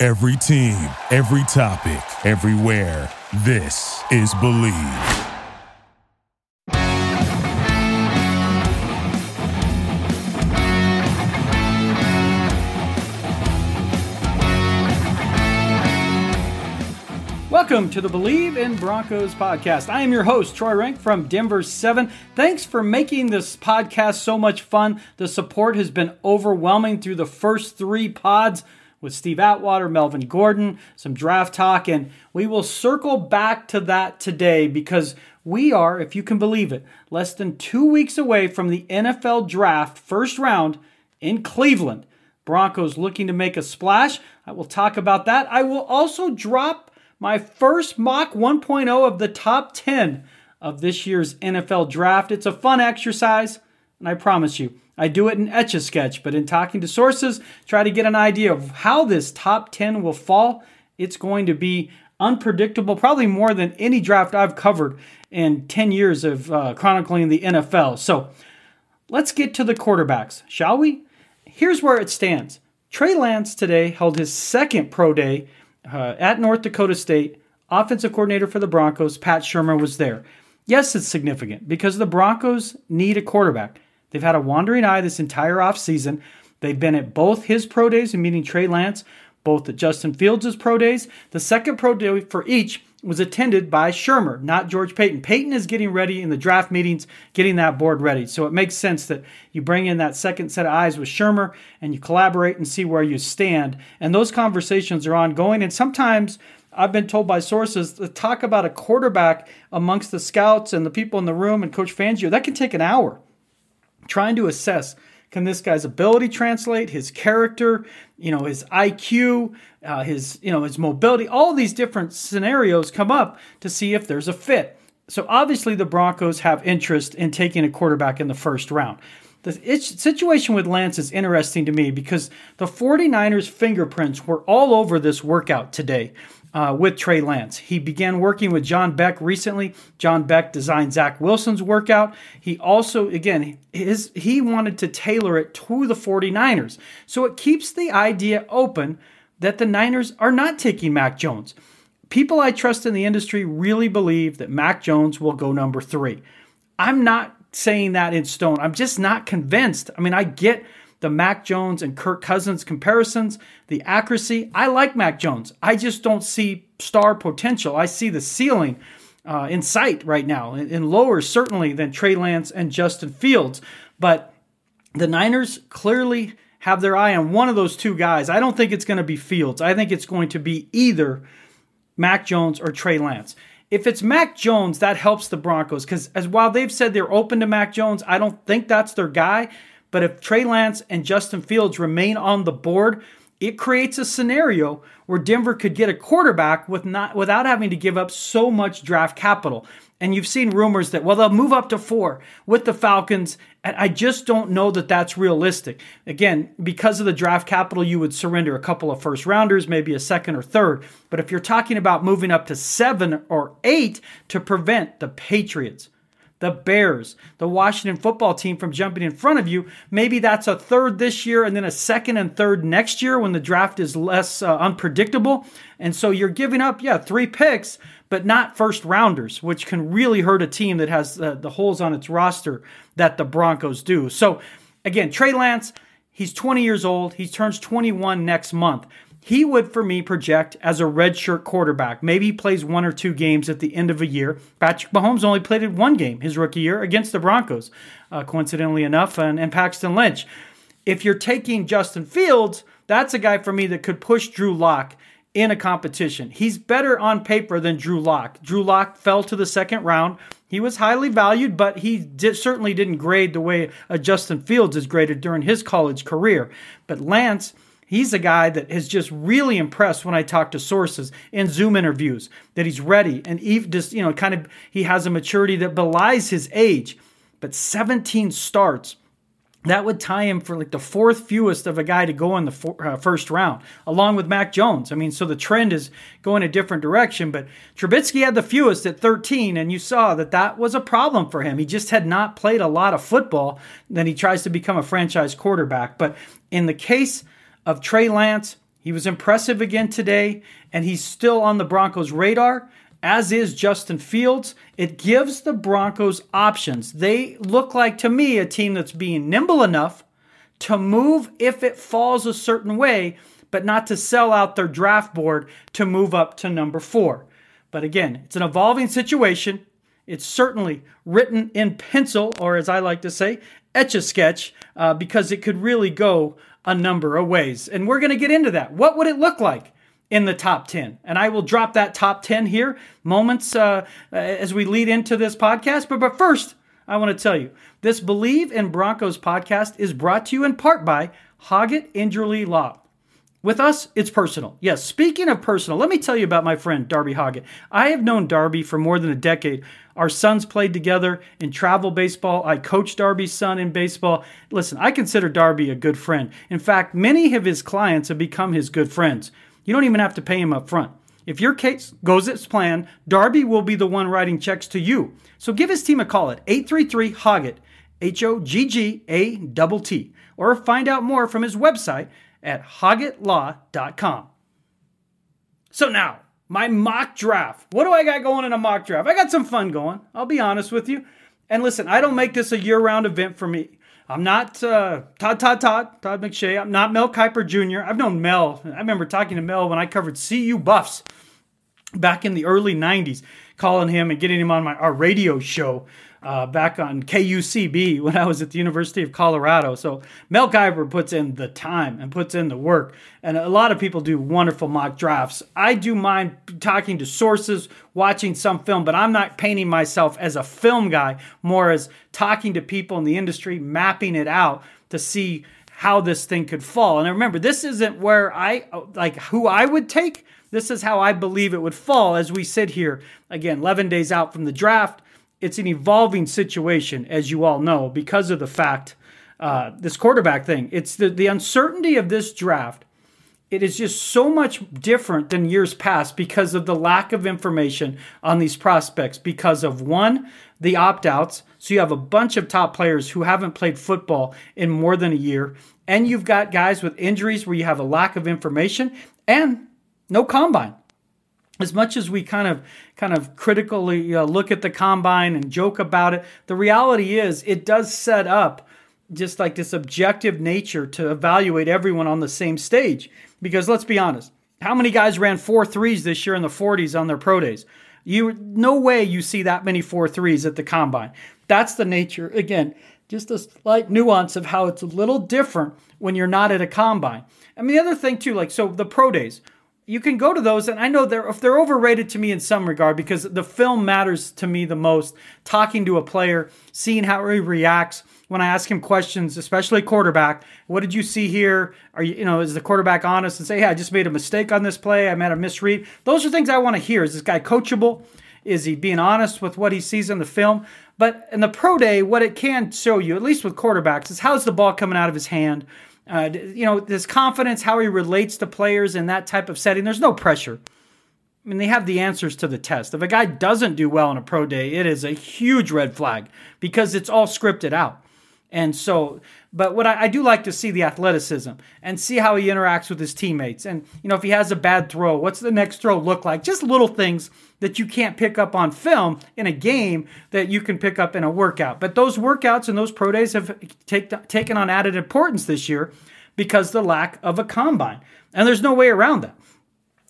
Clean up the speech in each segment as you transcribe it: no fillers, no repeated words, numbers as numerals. Every team, every topic, everywhere. This is Believe. Welcome to the Believe in Broncos podcast. I am your host, Troy Rank from Denver 7. Thanks for making this podcast so much fun. The support has been overwhelming through the first three pods, with Steve Atwater, Melvin Gordon, some draft talk, and we will circle back to that today because we are, if you can believe it, less than 2 weeks away from the NFL draft first round in Cleveland. Broncos looking to make a splash. I will talk about that. I will also drop my first mock 1.0 of the top 10 of this year's NFL draft. It's a fun exercise, and I promise you, I do it in Etch-a-Sketch, but in talking to sources, try to get an idea of how this top 10 will fall. It's going to be unpredictable, probably more than any draft I've covered in 10 years of chronicling the NFL. So let's get to the quarterbacks, shall we? Here's where it stands. Trey Lance today held his second pro day at North Dakota State. Offensive coordinator for the Broncos, Pat Shurmur, was there. Yes, it's significant because the Broncos need a quarterback. They've had a wandering eye this entire offseason. They've been at both his pro days, and meeting Trey Lance, both at Justin Fields' pro days. The second pro day for each was attended by Shurmur, not George Payton. Payton is getting ready in the draft meetings, getting that board ready. So it makes sense that you bring in that second set of eyes with Shurmur, and you collaborate and see where you stand. And those conversations are ongoing. And sometimes, I've been told by sources, to talk about a quarterback amongst the scouts and the people in the room and Coach Fangio, that can take an hour. Trying to assess, can this guy's ability translate, his character, his IQ, his mobility, all these different scenarios come up to see if there's a fit. So obviously the Broncos have interest in taking a quarterback in the first round. The situation with Lance is interesting to me because the 49ers' fingerprints were all over this workout today. With Trey Lance. He began working with John Beck recently. John Beck designed Zach Wilson's workout. He also, again, he wanted to tailor it to the 49ers. So it keeps the idea open that the Niners are not taking Mac Jones. People I trust in the industry really believe that Mac Jones will go number 3. I'm not saying that in stone. I'm just not convinced. I mean, I get the Mac Jones and Kirk Cousins comparisons, the accuracy. I like Mac Jones. I just don't see star potential. I see the ceiling in sight right now, and lower certainly than Trey Lance and Justin Fields. But the Niners clearly have their eye on one of those two guys. I don't think it's going to be Fields. I think it's going to be either Mac Jones or Trey Lance. If it's Mac Jones, that helps the Broncos because while they've said they're open to Mac Jones, I don't think that's their guy. But if Trey Lance and Justin Fields remain on the board, it creates a scenario where Denver could get a quarterback without having to give up so much draft capital. And you've seen rumors that, well, they'll move up to 4 with the Falcons. And I just don't know that that's realistic. Again, because of the draft capital, you would surrender a couple of first rounders, maybe a second or third. But if you're talking about moving up to 7 or 8 to prevent the Patriots, the Bears, the Washington football team from jumping in front of you. Maybe that's a 3rd this year and then a 2nd and 3rd next year when the draft is less unpredictable. And so you're giving up, 3 picks, but not first rounders, which can really hurt a team that has the holes on its roster that the Broncos do. So again, Trey Lance, he's 20 years old. He turns 21 next month. He would, for me, project as a redshirt quarterback. Maybe he plays 1 or 2 games at the end of a year. Patrick Mahomes only played in 1 game his rookie year against the Broncos, coincidentally enough, and Paxton Lynch. If you're taking Justin Fields, that's a guy for me that could push Drew Lock in a competition. He's better on paper than Drew Lock. Drew Lock fell to the 2nd round. He was highly valued, but he certainly didn't grade the way Justin Fields is graded during his college career. But Lance, He's a guy that has just really impressed when I talk to sources in Zoom interviews, that he's ready and just, you know, kind of he has a maturity that belies his age. But 17 starts, that would tie him for like the fourth fewest of a guy to go in the first round, along with Mac Jones. I mean, so the trend is going a different direction, but Trubisky had the fewest at 13, and you saw that that was a problem for him. He just had not played a lot of football. Then he tries to become a franchise quarterback. But in the case of Trey Lance, he was impressive again today, and he's still on the Broncos' radar, as is Justin Fields. It gives the Broncos options. They look like, to me, a team that's being nimble enough to move if it falls a certain way, but not to sell out their draft board to move up to number 4. But again, it's an evolving situation. It's certainly written in pencil, or as I like to say, etch-a-sketch, because it could really go a number of ways. And we're going to get into that. What would it look like in the top 10? And I will drop that top 10 here moments as we lead into this podcast. But first, I want to tell you, this Believe in Broncos podcast is brought to you in part by Hoggett Injury Law. With us, it's personal. Yes, speaking of personal, let me tell you about my friend, Darby Hoggett. I have known Darby for more than a decade. Our sons played together in travel baseball. I coached Darby's son in baseball. Listen, I consider Darby a good friend. In fact, many of his clients have become his good friends. You don't even have to pay him up front. If your case goes as planned, Darby will be the one writing checks to you. So give his team a call at 833-HOGGAT, H-O-G-G-A-T-T, or find out more from his website at hoggettlaw.com. So now, my mock draft. What do I got going in a mock draft? I got some fun going. I'll be honest with you. And listen, I don't make this a year-round event for me. I'm not Todd McShay. I'm not Mel Kiper Jr. I've known Mel. I remember talking to Mel when I covered CU Buffs back in the early 90s, calling him and getting him on our radio show back on KUCB when I was at the University of Colorado. So Mel Kiper puts in the time and puts in the work. And a lot of people do wonderful mock drafts. I do mind talking to sources, watching some film, but I'm not painting myself as a film guy, more as talking to people in the industry, mapping it out to see how this thing could fall. And remember, this isn't where who I would take. This is how I believe it would fall as we sit here, again, 11 days out from the draft. It's an evolving situation, as you all know, because of the fact, this quarterback thing. It's the uncertainty of this draft. It is just so much different than years past because of the lack of information on these prospects because of, one, the opt-outs. So you have a bunch of top players who haven't played football in more than a year. And you've got guys with injuries where you have a lack of information and no combine. As much as we kind of critically look at the combine and joke about it, the reality is it does set up just like this objective nature to evaluate everyone on the same stage. Because let's be honest, how many guys ran 4.3s this year in the 40s on their pro days? No way you see that many 4.3s at the combine. That's the nature, again, just a slight nuance of how it's a little different when you're not at a combine. I mean, the other thing too, like, so the pro days, you can go to those, and I know they're overrated to me in some regard because the film matters to me the most, talking to a player, seeing how he reacts. When I ask him questions, especially quarterback, what did you see here? Is the quarterback honest and say, hey, I just made a mistake on this play. I made a misread. Those are things I want to hear. Is this guy coachable? Is he being honest with what he sees in the film? But in the pro day, what it can show you, at least with quarterbacks, is how's the ball coming out of his hand? His confidence, how he relates to players in that type of setting. There's no pressure. I mean, they have the answers to the test. If a guy doesn't do well in a pro day, it is a huge red flag because it's all scripted out. And so, but what I do like to see the athleticism and see how he interacts with his teammates. And, if he has a bad throw, what's the next throw look like? Just little things that you can't pick up on film in a game that you can pick up in a workout. But those workouts and those pro days have taken on added importance this year because the lack of a combine. And there's no way around that.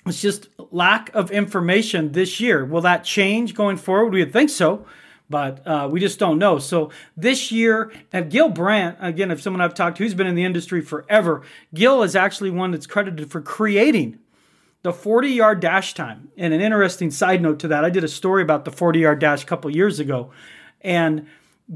It's just lack of information this year. Will that change going forward? We would think so. But we just don't know. So this year, Gil Brandt, again, if someone I've talked to who's been in the industry forever, Gil is actually one that's credited for creating the 40-yard dash time. And an interesting side note to that, I did a story about the 40-yard dash a couple years ago. And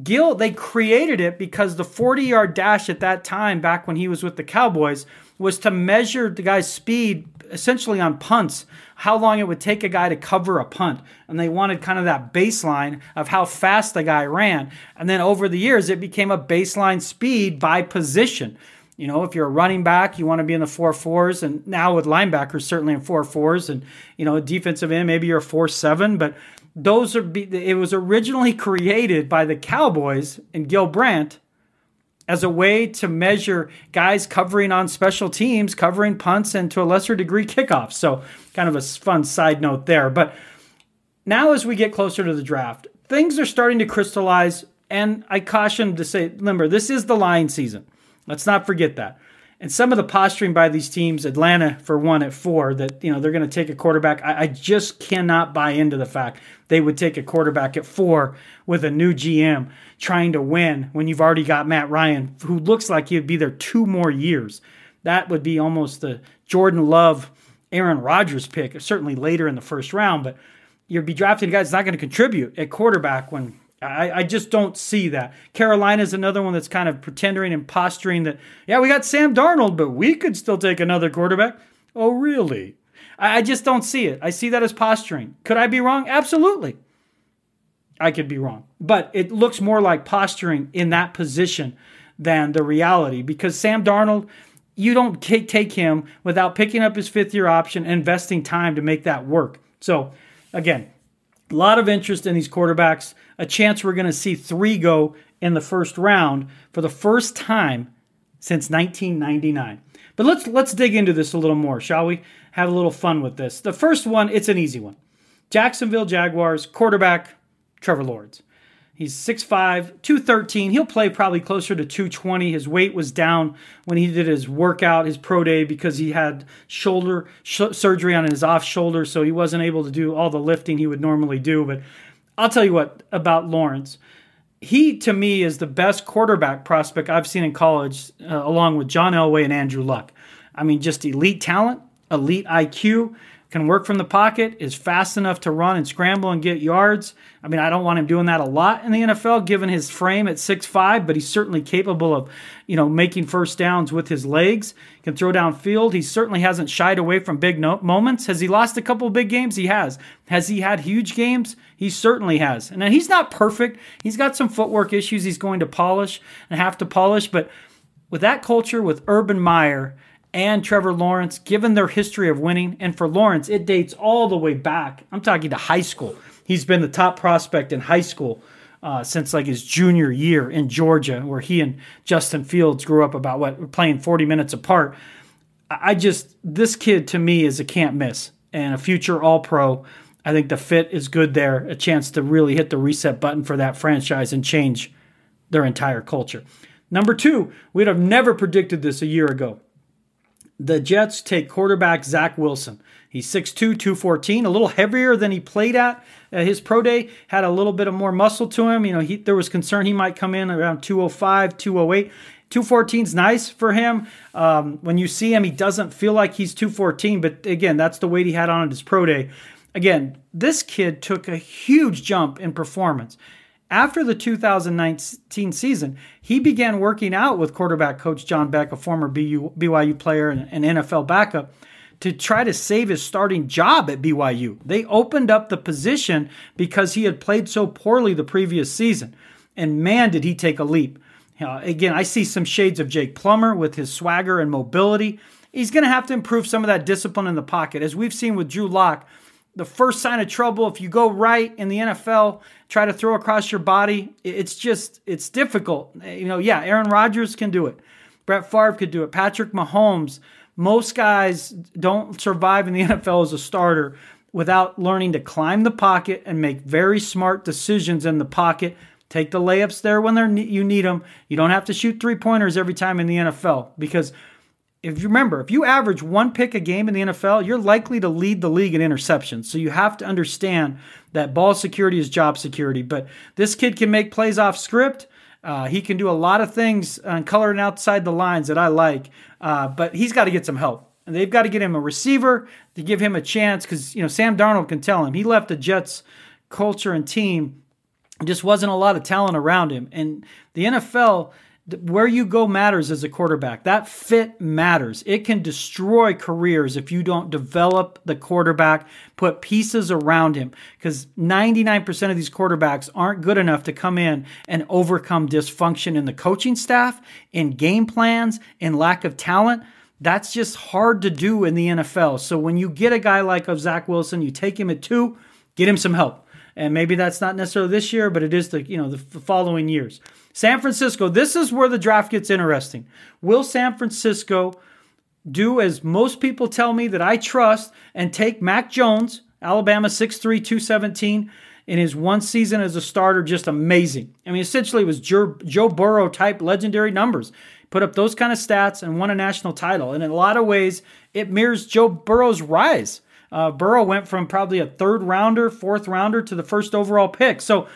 Gil, they created it because the 40-yard dash at that time, back when he was with the Cowboys, was to measure the guy's speed essentially on punts, how long it would take a guy to cover a punt. And they wanted kind of that baseline of how fast the guy ran. And then over the years, it became a baseline speed by position. You know, if you're a running back, you want to be in the 4.4s, and now with linebackers, certainly in 4.4s, and, you know, a defensive end, maybe you're a 4.7, but those are, it was originally created by the Cowboys and Gil Brandt as a way to measure guys covering on special teams, covering punts, and to a lesser degree, kickoffs. So kind of a fun side note there. But now as we get closer to the draft, things are starting to crystallize, and I caution to say, remember, this is the lying season. Let's not forget that. And some of the posturing by these teams, Atlanta for one at 4, that, you know, they're going to take a quarterback. I just cannot buy into the fact they would take a quarterback at 4 with a new GM trying to win when you've already got Matt Ryan, who looks like he'd be there 2 more years. That would be almost the Jordan Love, Aaron Rodgers pick, certainly later in the first round, but you'd be drafting a guy that's not going to contribute at quarterback when I just don't see that. Carolina's another one that's kind of pretending and posturing that, yeah, we got Sam Darnold, but we could still take another quarterback. Oh, really? I just don't see it. I see that as posturing. Could I be wrong? Absolutely. I could be wrong. But it looks more like posturing in that position than the reality, because Sam Darnold, you don't take him without picking up his 5th-year option and investing time to make that work. So, again, a lot of interest in these quarterbacks. A chance we're going to see 3 go in the first round for the first time since 1999. But let's dig into this a little more, shall we? Have a little fun with this. The first one, it's an easy one. Jacksonville Jaguars quarterback Trevor Lawrence. He's 6'5", 213. He'll play probably closer to 220. His weight was down when he did his workout, his pro day, because he had shoulder surgery on his off shoulder, so he wasn't able to do all the lifting he would normally do. But I'll tell you what about Lawrence. He, to me, is the best quarterback prospect I've seen in college, along with John Elway and Andrew Luck. I mean, just elite talent, elite IQ, can work from the pocket, is fast enough to run and scramble and get yards. I mean, I don't want him doing that a lot in the NFL, given his frame at 6'5", but he's certainly capable of, you know, making first downs with his legs, can throw downfield. He certainly hasn't shied away from big moments. Has he lost a couple of big games? He has. Has he had huge games? He certainly has. And he's not perfect. He's got some footwork issues he's going to polish and have to polish, but with that culture, with Urban Meyer and Trevor Lawrence, given their history of winning, and for Lawrence, it dates all the way back. I'm talking to high school. He's been the top prospect in high school since like his junior year in Georgia, where he and Justin Fields grew up about, playing 40 minutes apart. This kid to me is a can't miss and a future All-Pro. I think the fit is good there, a chance to really hit the reset button for that franchise and change their entire culture. Number 2, we'd have never predicted this a year ago. The Jets take quarterback Zach Wilson. He's 6'2", 214, a little heavier than he played at. His pro day had a little bit of more muscle to him. You know, there was concern he might come in around 205, 208. 214 is nice for him. When you see him, he doesn't feel like he's 214, but again, that's the weight he had on at his pro day. Again, this kid took a huge jump in performance. After the 2019 season, he began working out with quarterback coach John Beck, a former BYU player and an NFL backup, to try to save his starting job at BYU. They opened up the position because he had played so poorly the previous season. And man, did he take a leap. Again, I see some shades of Jake Plummer with his swagger and mobility. He's going to have to improve some of that discipline in the pocket. As we've seen with Drew Lock, the first sign of trouble, if you go right in the NFL, try to throw across your body, it's difficult. You know, yeah, Aaron Rodgers can do it. Brett Favre could do it. Patrick Mahomes. Most guys don't survive in the NFL as a starter without learning to climb the pocket and make very smart decisions in the pocket. Take the layups there when you need them. You don't have to shoot 3-pointers every time in the NFL, because if you remember, if you average 1 pick a game in the NFL, you're likely to lead the league in interceptions. So you have to understand that ball security is job security. But this kid can make plays off script. He can do a lot of things on coloring outside the lines that I like. But he's got to get some help. And they've got to get him a receiver to give him a chance, because, you know, Sam Darnold can tell him. He left the Jets culture and team. Just wasn't a lot of talent around him. And the NFL Where you go matters as a quarterback. That fit matters. It can destroy careers if you don't develop the quarterback, put pieces around him, because 99% of these quarterbacks aren't good enough to come in and overcome dysfunction in the coaching staff, in game plans, in lack of talent. That's just hard to do in the NFL. So when you get a guy like Zach Wilson, you take him at 2, get him some help. And maybe that's not necessarily this year, but it is the following years. San Francisco, this is where the draft gets interesting. Will San Francisco do as most people tell me that I trust and take Mac Jones, Alabama 6'3", 217, in his one season as a starter, just amazing. I mean, essentially it was Joe Burrow-type legendary numbers. Put up those kind of stats and won a national title. And in a lot of ways, it mirrors Joe Burrow's rise. Burrow went from probably a fourth rounder to the first overall pick. So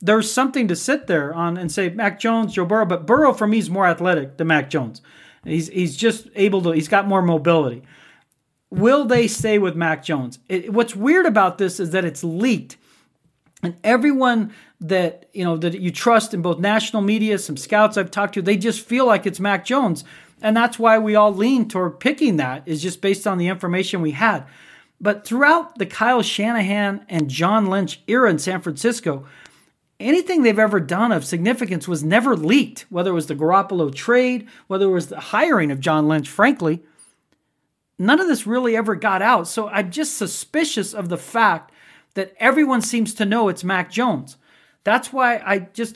there's something to sit there on and say Mac Jones, Joe Burrow, but Burrow for me is more athletic than Mac Jones. He's just able to, he's got more mobility. Will they stay with Mac Jones? What's weird about this is that it's leaked. And everyone that that you trust in both national media, some scouts I've talked to, they just feel like it's Mac Jones. And that's why we all lean toward picking that, is just based on the information we had. But throughout the Kyle Shanahan and John Lynch era in San Francisco, anything they've ever done of significance was never leaked, whether it was the Garoppolo trade, whether it was the hiring of John Lynch, frankly. None of this really ever got out. So I'm just suspicious of the fact that everyone seems to know it's Mac Jones. That's why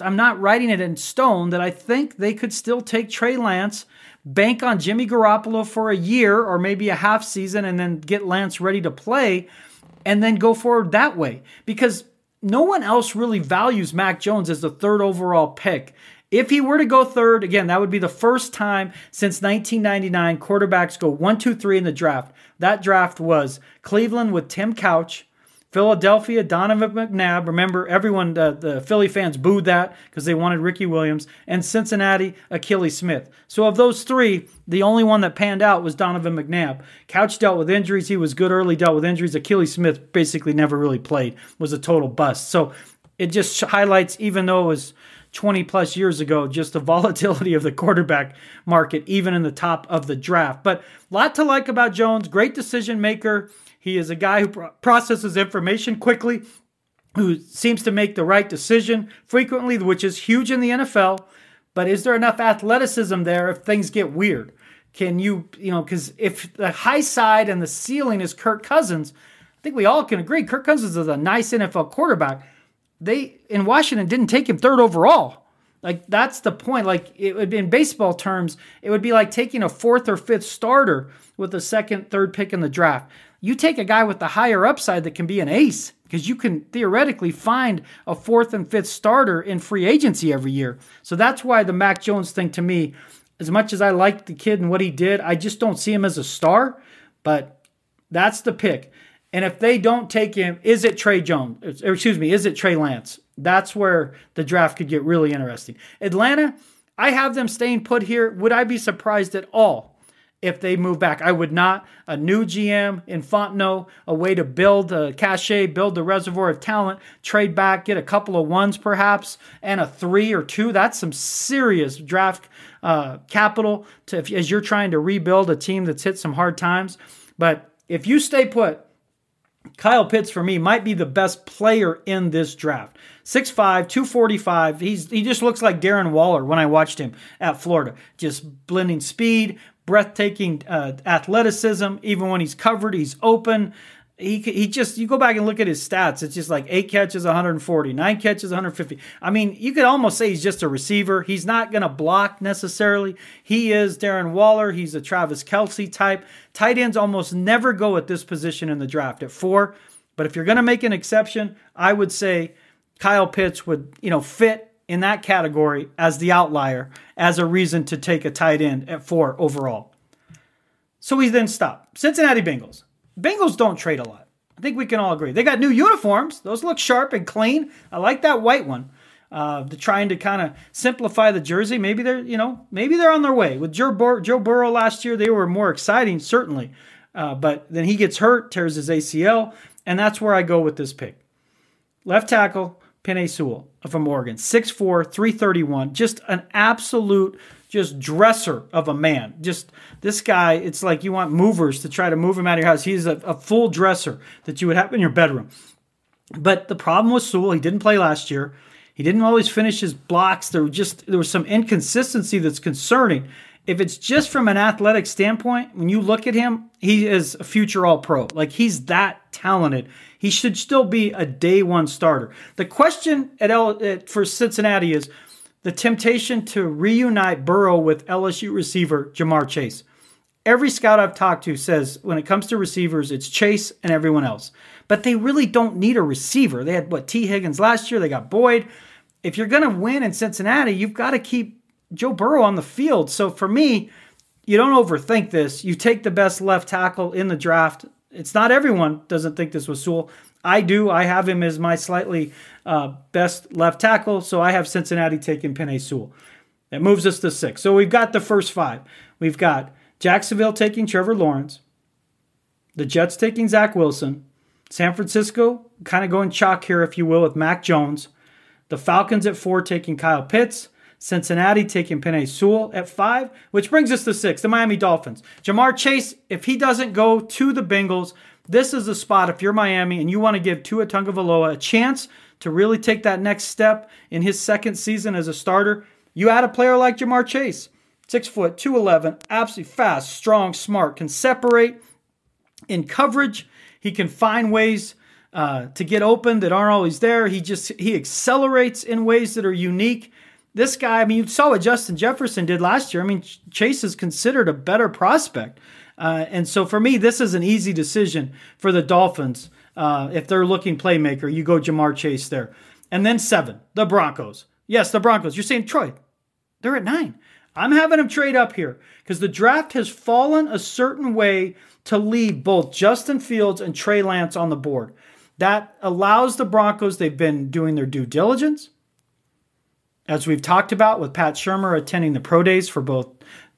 I'm not writing it in stone that I think they could still take Trey Lance, bank on Jimmy Garoppolo for a year or maybe a half season, and then get Lance ready to play and then go forward that way. Because no one else really values Mac Jones as the third overall pick. If he were to go third, again, that would be the first time since 1999 quarterbacks go 1, 2, 3 in the draft. That draft was Cleveland with Tim Couch, Philadelphia, Donovan McNabb. Remember, everyone, the Philly fans booed that because they wanted Ricky Williams. And Cincinnati, Akili Smith. So of those three, the only one that panned out was Donovan McNabb. Couch dealt with injuries. He was good early, dealt with injuries. Akili Smith basically never really played, was a total bust. So it just highlights, even though it was 20-plus years ago, just the volatility of the quarterback market, even in the top of the draft. But a lot to like about Jones. Great decision maker. He is a guy who processes information quickly, who seems to make the right decision frequently, which is huge in the NFL. But is there enough athleticism there if things get weird? Can you because if the high side and the ceiling is Kirk Cousins, I think we all can agree Kirk Cousins is a nice NFL quarterback. They, in Washington, didn't take him third overall. Like, that's the point. Like, it would be, in baseball terms, it would be like taking a fourth or fifth starter with a second, third pick in the draft. You take a guy with the higher upside that can be an ace, because you can theoretically find a fourth and fifth starter in free agency every year. So that's why the Mac Jones thing, to me, as much as I like the kid and what he did, I just don't see him as a star, but that's the pick. And if they don't take him, is it Trey Lance? That's where the draft could get really interesting. Atlanta, I have them staying put here. Would I be surprised at all if they move back? I would not. A new GM in Fontenot, a way to build a cachet, build the reservoir of talent, trade back, get a couple of ones perhaps, and a 3 or 2. That's some serious draft capital as you're trying to rebuild a team that's hit some hard times. But if you stay put, Kyle Pitts, for me, might be the best player in this draft. 6'5", 245. He just looks like Darren Waller when I watched him at Florida. Just blending speed, breathtaking athleticism. Even when he's covered, he's open. You go back and look at his stats. It's just like 8 catches, 140, 9 catches, 150. I mean, you could almost say he's just a receiver. He's not going to block necessarily. He is Darren Waller. He's a Travis Kelce type. Tight ends almost never go at this position in the draft at 4. But if you're going to make an exception, I would say Kyle Pitts would, fit in that category as the outlier, as a reason to take a tight end at 4 overall. So we then stop. Cincinnati Bengals. Bengals don't trade a lot. I think we can all agree. They got new uniforms. Those look sharp and clean. I like that white one. They're trying to kind of simplify the jersey. Maybe they're on their way. With Joe Burrow last year, they were more exciting, certainly. But then he gets hurt, tears his ACL, and that's where I go with this pick. Left tackle, Penei Sewell from Oregon, 6'4", 331, just an absolute dresser of a man. Just this guy, it's like you want movers to try to move him out of your house. He's a full dresser that you would have in your bedroom. But the problem with Sewell, he didn't play last year. He didn't always finish his blocks. There was some inconsistency that's concerning. If it's just from an athletic standpoint, when you look at him, he is a future All-Pro. Like, he's that talented. He should still be a day one starter. The question for Cincinnati is the temptation to reunite Burrow with LSU receiver Ja'Marr Chase. Every scout I've talked to says when it comes to receivers, it's Chase and everyone else. But they really don't need a receiver. They had, T. Higgins last year. They got Boyd. If you're going to win in Cincinnati, you've got to keep Joe Burrow on the field. So for me, you don't overthink this. You take the best left tackle in the draft. It's not everyone doesn't think this was Sewell. I do. I have him as my slightly best left tackle. So I have Cincinnati taking Penei Sewell. That moves us to 6. So we've got the first 5. We've got Jacksonville taking Trevor Lawrence. The Jets taking Zach Wilson. San Francisco kind of going chalk here, if you will, with Mac Jones. The Falcons at 4 taking Kyle Pitts. Cincinnati taking Penei Sewell at 5, which brings us to 6, the Miami Dolphins. Ja'Marr Chase, if he doesn't go to the Bengals, this is the spot if you're Miami and you want to give Tua Tagovailoa a chance to really take that next step in his second season as a starter. You add a player like Ja'Marr Chase, 6 foot, 211, absolutely fast, strong, smart, can separate in coverage. He can find ways to get open that aren't always there. He accelerates in ways that are unique. This guy, I mean, you saw what Justin Jefferson did last year. I mean, Chase is considered a better prospect. And so for me, this is an easy decision for the Dolphins. If they're looking playmaker, you go Ja'Marr Chase there. And then 7, the Broncos. Yes, the Broncos. You're saying, Troy, they're at 9. I'm having them trade up here because the draft has fallen a certain way to leave both Justin Fields and Trey Lance on the board. That allows the Broncos, they've been doing their due diligence. As we've talked about with Pat Shurmur attending the pro days for both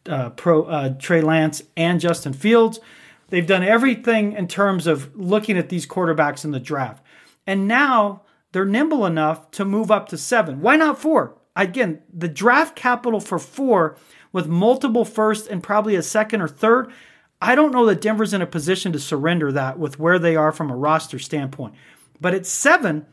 Trey Lance and Justin Fields, they've done everything in terms of looking at these quarterbacks in the draft. And now they're nimble enough to move up to 7. Why not 4? Again, the draft capital for 4 with multiple first and probably a second or third, I don't know that Denver's in a position to surrender that with where they are from a roster standpoint. But at 7...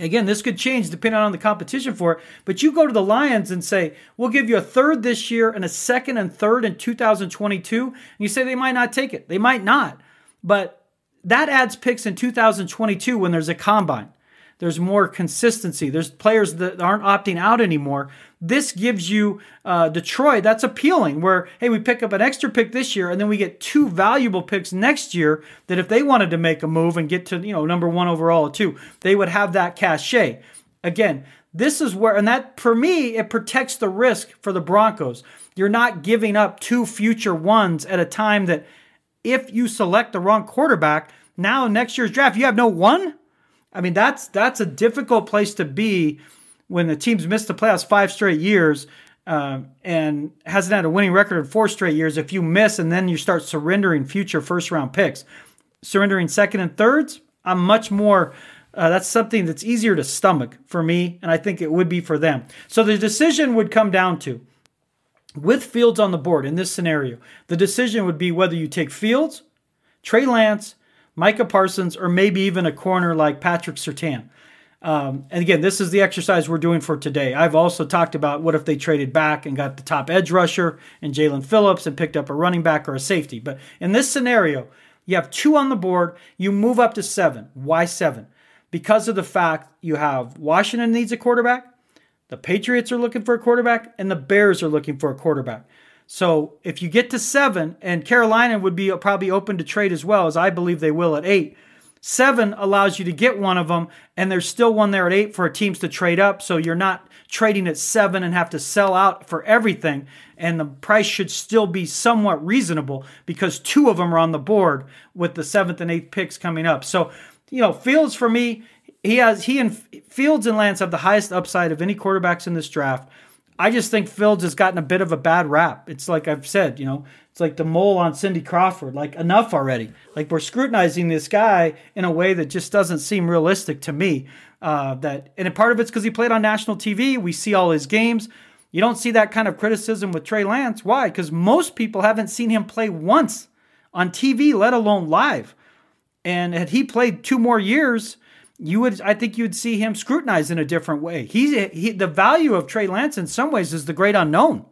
Again, this could change depending on the competition for it, but you go to the Lions and say, we'll give you a 3rd this year and a 2nd and 3rd in 2022, and you say they might not take it. They might not, but that adds picks in 2022 when there's a combine. There's more consistency. There's players that aren't opting out anymore. This gives you Detroit. That's appealing where, hey, we pick up an extra pick this year and then we get 2 valuable picks next year that if they wanted to make a move and get to, number 1 overall or 2, they would have that cachet. Again, this is where, and that for me, it protects the risk for the Broncos. You're not giving up 2 future ones at a time that if you select the wrong quarterback, now next year's draft, you have no 1. I mean, that's a difficult place to be when the team's missed the playoffs 5 straight years and hasn't had a winning record in 4 straight years. If you miss and then you start surrendering future first-round picks, surrendering 2nd and 3rds, I'm much more that's something that's easier to stomach for me, and I think it would be for them. So the decision would come down to, with Fields on the board in this scenario, the decision would be whether you take Fields, Trey Lance, Micah Parsons, or maybe even a corner like Patrick Surtain. And again, this is the exercise we're doing for today. I've also talked about what if they traded back and got the top edge rusher and Jalen Phillips and picked up a running back or a safety. But in this scenario, you have 2 on the board. You move up to 7. Why 7? Because of the fact you have Washington needs a quarterback, the Patriots are looking for a quarterback, and the Bears are looking for a quarterback. So if you get to 7, and Carolina would be probably open to trade as well, as I believe they will at 8, 7 allows you to get one of them, and there's still one there at 8 for teams to trade up, so you're not trading at 7 and have to sell out for everything, and the price should still be somewhat reasonable because 2 of them are on the board with the 7th and 8th picks coming up. So, Fields for me, he and Lance have the highest upside of any quarterbacks in this draft. I just think Fields has gotten a bit of a bad rap. It's like I've said, it's like the mole on Cindy Crawford. Like, enough already. Like, we're scrutinizing this guy in a way that just doesn't seem realistic to me. And a part of it's because he played on national TV. We see all his games. You don't see that kind of criticism with Trey Lance. Why? Because most people haven't seen him play once on TV, let alone live. And had he played 2 more years, I think you'd see him scrutinized in a different way. The value of Trey Lance in some ways is the great unknown.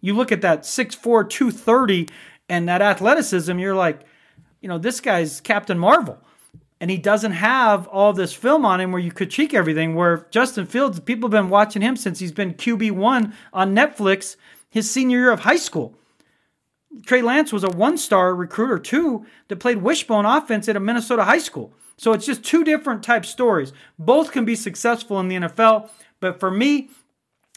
You look at that 6'4", 230, and that athleticism, you're like, this guy's Captain Marvel. And he doesn't have all this film on him where you critique everything, where Justin Fields, people have been watching him since he's been QB1 on Netflix his senior year of high school. Trey Lance was a 1-star recruiter, too, that played wishbone offense at a Minnesota high school. So it's just 2 different type stories. Both can be successful in the NFL, but for me,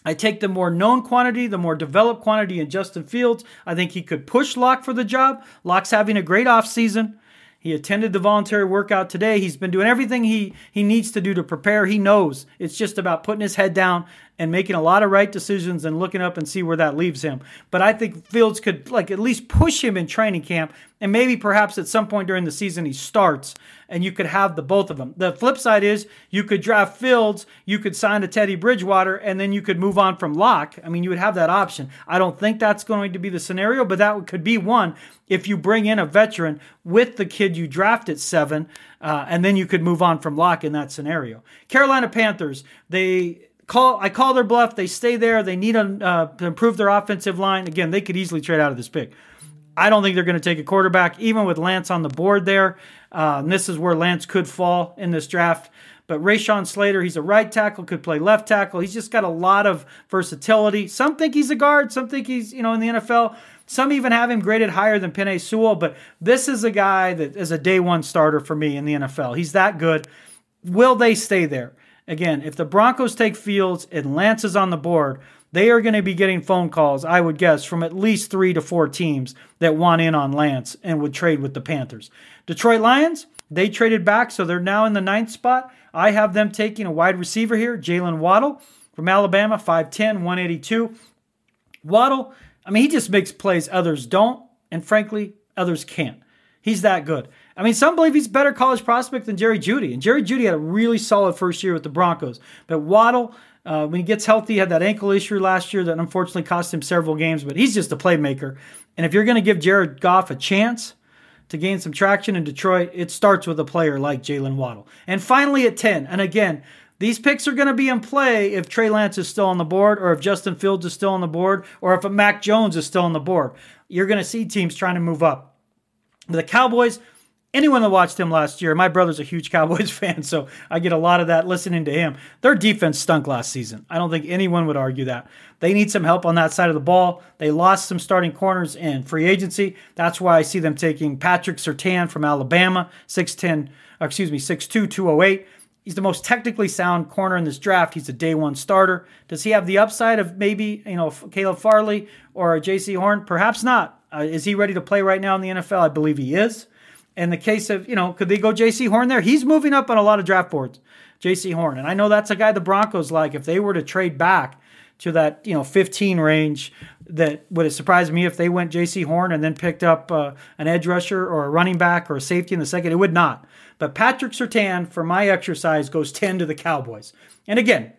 I take the more known quantity, the more developed quantity in Justin Fields. I think he could push Lock for the job. Lock's having a great offseason. He attended the voluntary workout today. He's been doing everything he needs to do to prepare. He knows it's just about putting his head down and making a lot of right decisions and looking up and see where that leaves him. But I think Fields could at least push him in training camp, and maybe perhaps at some point during the season he starts, and you could have the both of them. The flip side is you could draft Fields, you could sign a Teddy Bridgewater, and then you could move on from Lock. I mean, you would have that option. I don't think that's going to be the scenario, but that could be one if you bring in a veteran with the kid you draft at 7, and then you could move on from Lock in that scenario. Carolina Panthers, I call their bluff. They stay there. They need to improve their offensive line. Again, they could easily trade out of this pick. I don't think they're going to take a quarterback, even with Lance on the board there. And this is where Lance could fall in this draft. But Rashawn Slater, he's a right tackle, could play left tackle. He's just got a lot of versatility. Some think he's a guard. Some think he's, in the NFL. Some even have him graded higher than Penei Sewell. But this is a guy that is a day 1 starter for me in the NFL. He's that good. Will they stay there? Again, if the Broncos take Fields and Lance is on the board, they are going to be getting phone calls, I would guess, from at least 3 to 4 teams that want in on Lance and would trade with the Panthers. Detroit Lions, they traded back, so they're now in the 9th spot. I have them taking a wide receiver here, Jaylen Waddle from Alabama, 5'10", 182. Waddle, he just makes plays others don't, and frankly, others can't. He's that good. Some believe he's a better college prospect than Jerry Jeudy. And Jerry Jeudy had a really solid first year with the Broncos. But Waddle, when he gets healthy, had that ankle issue last year that unfortunately cost him several games. But he's just a playmaker. And if you're going to give Jared Goff a chance to gain some traction in Detroit, it starts with a player like Jaylen Waddle. And finally at 10, and again, these picks are going to be in play if Trey Lance is still on the board, or if Justin Fields is still on the board, or if Mac Jones is still on the board. You're going to see teams trying to move up. The Cowboys, anyone that watched him last year, my brother's a huge Cowboys fan, so I get a lot of that listening to him. Their defense stunk last season. I don't think anyone would argue that. They need some help on that side of the ball. They lost some starting corners in free agency. That's why I see them taking Patrick Surtain from Alabama, 6'2", 208. He's the most technically sound corner in this draft. He's a day 1 starter. Does he have the upside of maybe, Caleb Farley or J.C. Horn? Perhaps not. Is he ready to play right now in the NFL? I believe he is. In the case of, could they go J.C. Horn there? He's moving up on a lot of draft boards, J.C. Horn. And I know that's a guy the Broncos like. If they were to trade back to that, 15 range, that would it surprise me if they went J.C. Horn and then picked up an edge rusher or a running back or a safety in the second? It would not. But Patrick Surtain, for my exercise, goes 10 to the Cowboys. And again,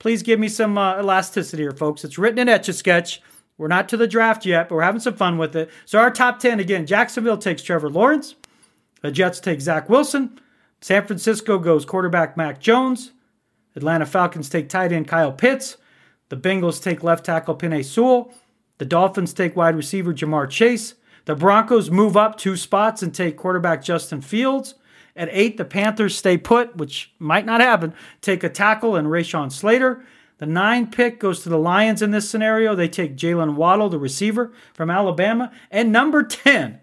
please give me some elasticity here, folks. It's written in Etch-a-Sketch. We're not to the draft yet, but we're having some fun with it. So our top 10, again, Jacksonville takes Trevor Lawrence. The Jets take Zach Wilson. San Francisco goes quarterback Mac Jones. Atlanta Falcons take tight end Kyle Pitts. The Bengals take left tackle Penei Sewell. The Dolphins take wide receiver Ja'Marr Chase. The Broncos move up 2 spots and take quarterback Justin Fields. At 8, the Panthers stay put, which might not happen, take a tackle and Rashawn Slater. The 9 pick goes to the Lions in this scenario. They take Jaylen Waddle, the receiver from Alabama. And number 10,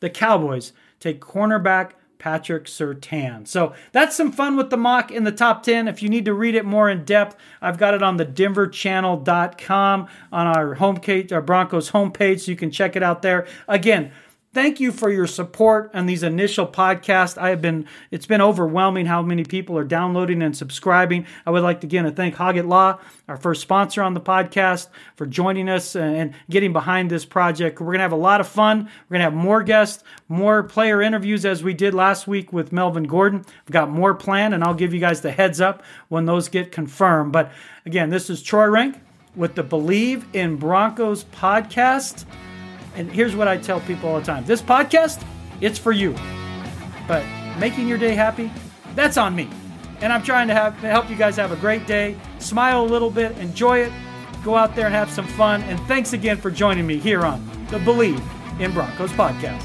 the Cowboys take cornerback Patrick Surtain. So that's some fun with the mock in the top 10. If you need to read it more in depth, I've got it on the denverchannel.com on our Broncos homepage. So you can check it out there. Again, Thank you for your support on these initial podcasts. It's been overwhelming how many people are downloading and subscribing. I would like to again to thank Hoggett Law, our first sponsor on the podcast, for joining us and getting behind this project. We're going to have a lot of fun. We're going to have more guests, more player interviews as we did last week with Melvin Gordon. I've got more planned, and I'll give you guys the heads up when those get confirmed. But again, this is Troy Rank with the Believe in Broncos podcast. And here's what I tell people all the time. This podcast, it's for you. But making your day happy, that's on me. And I'm trying to help you guys have a great day. Smile a little bit. Enjoy it. Go out there and have some fun. And thanks again for joining me here on the Believe in Broncos podcast.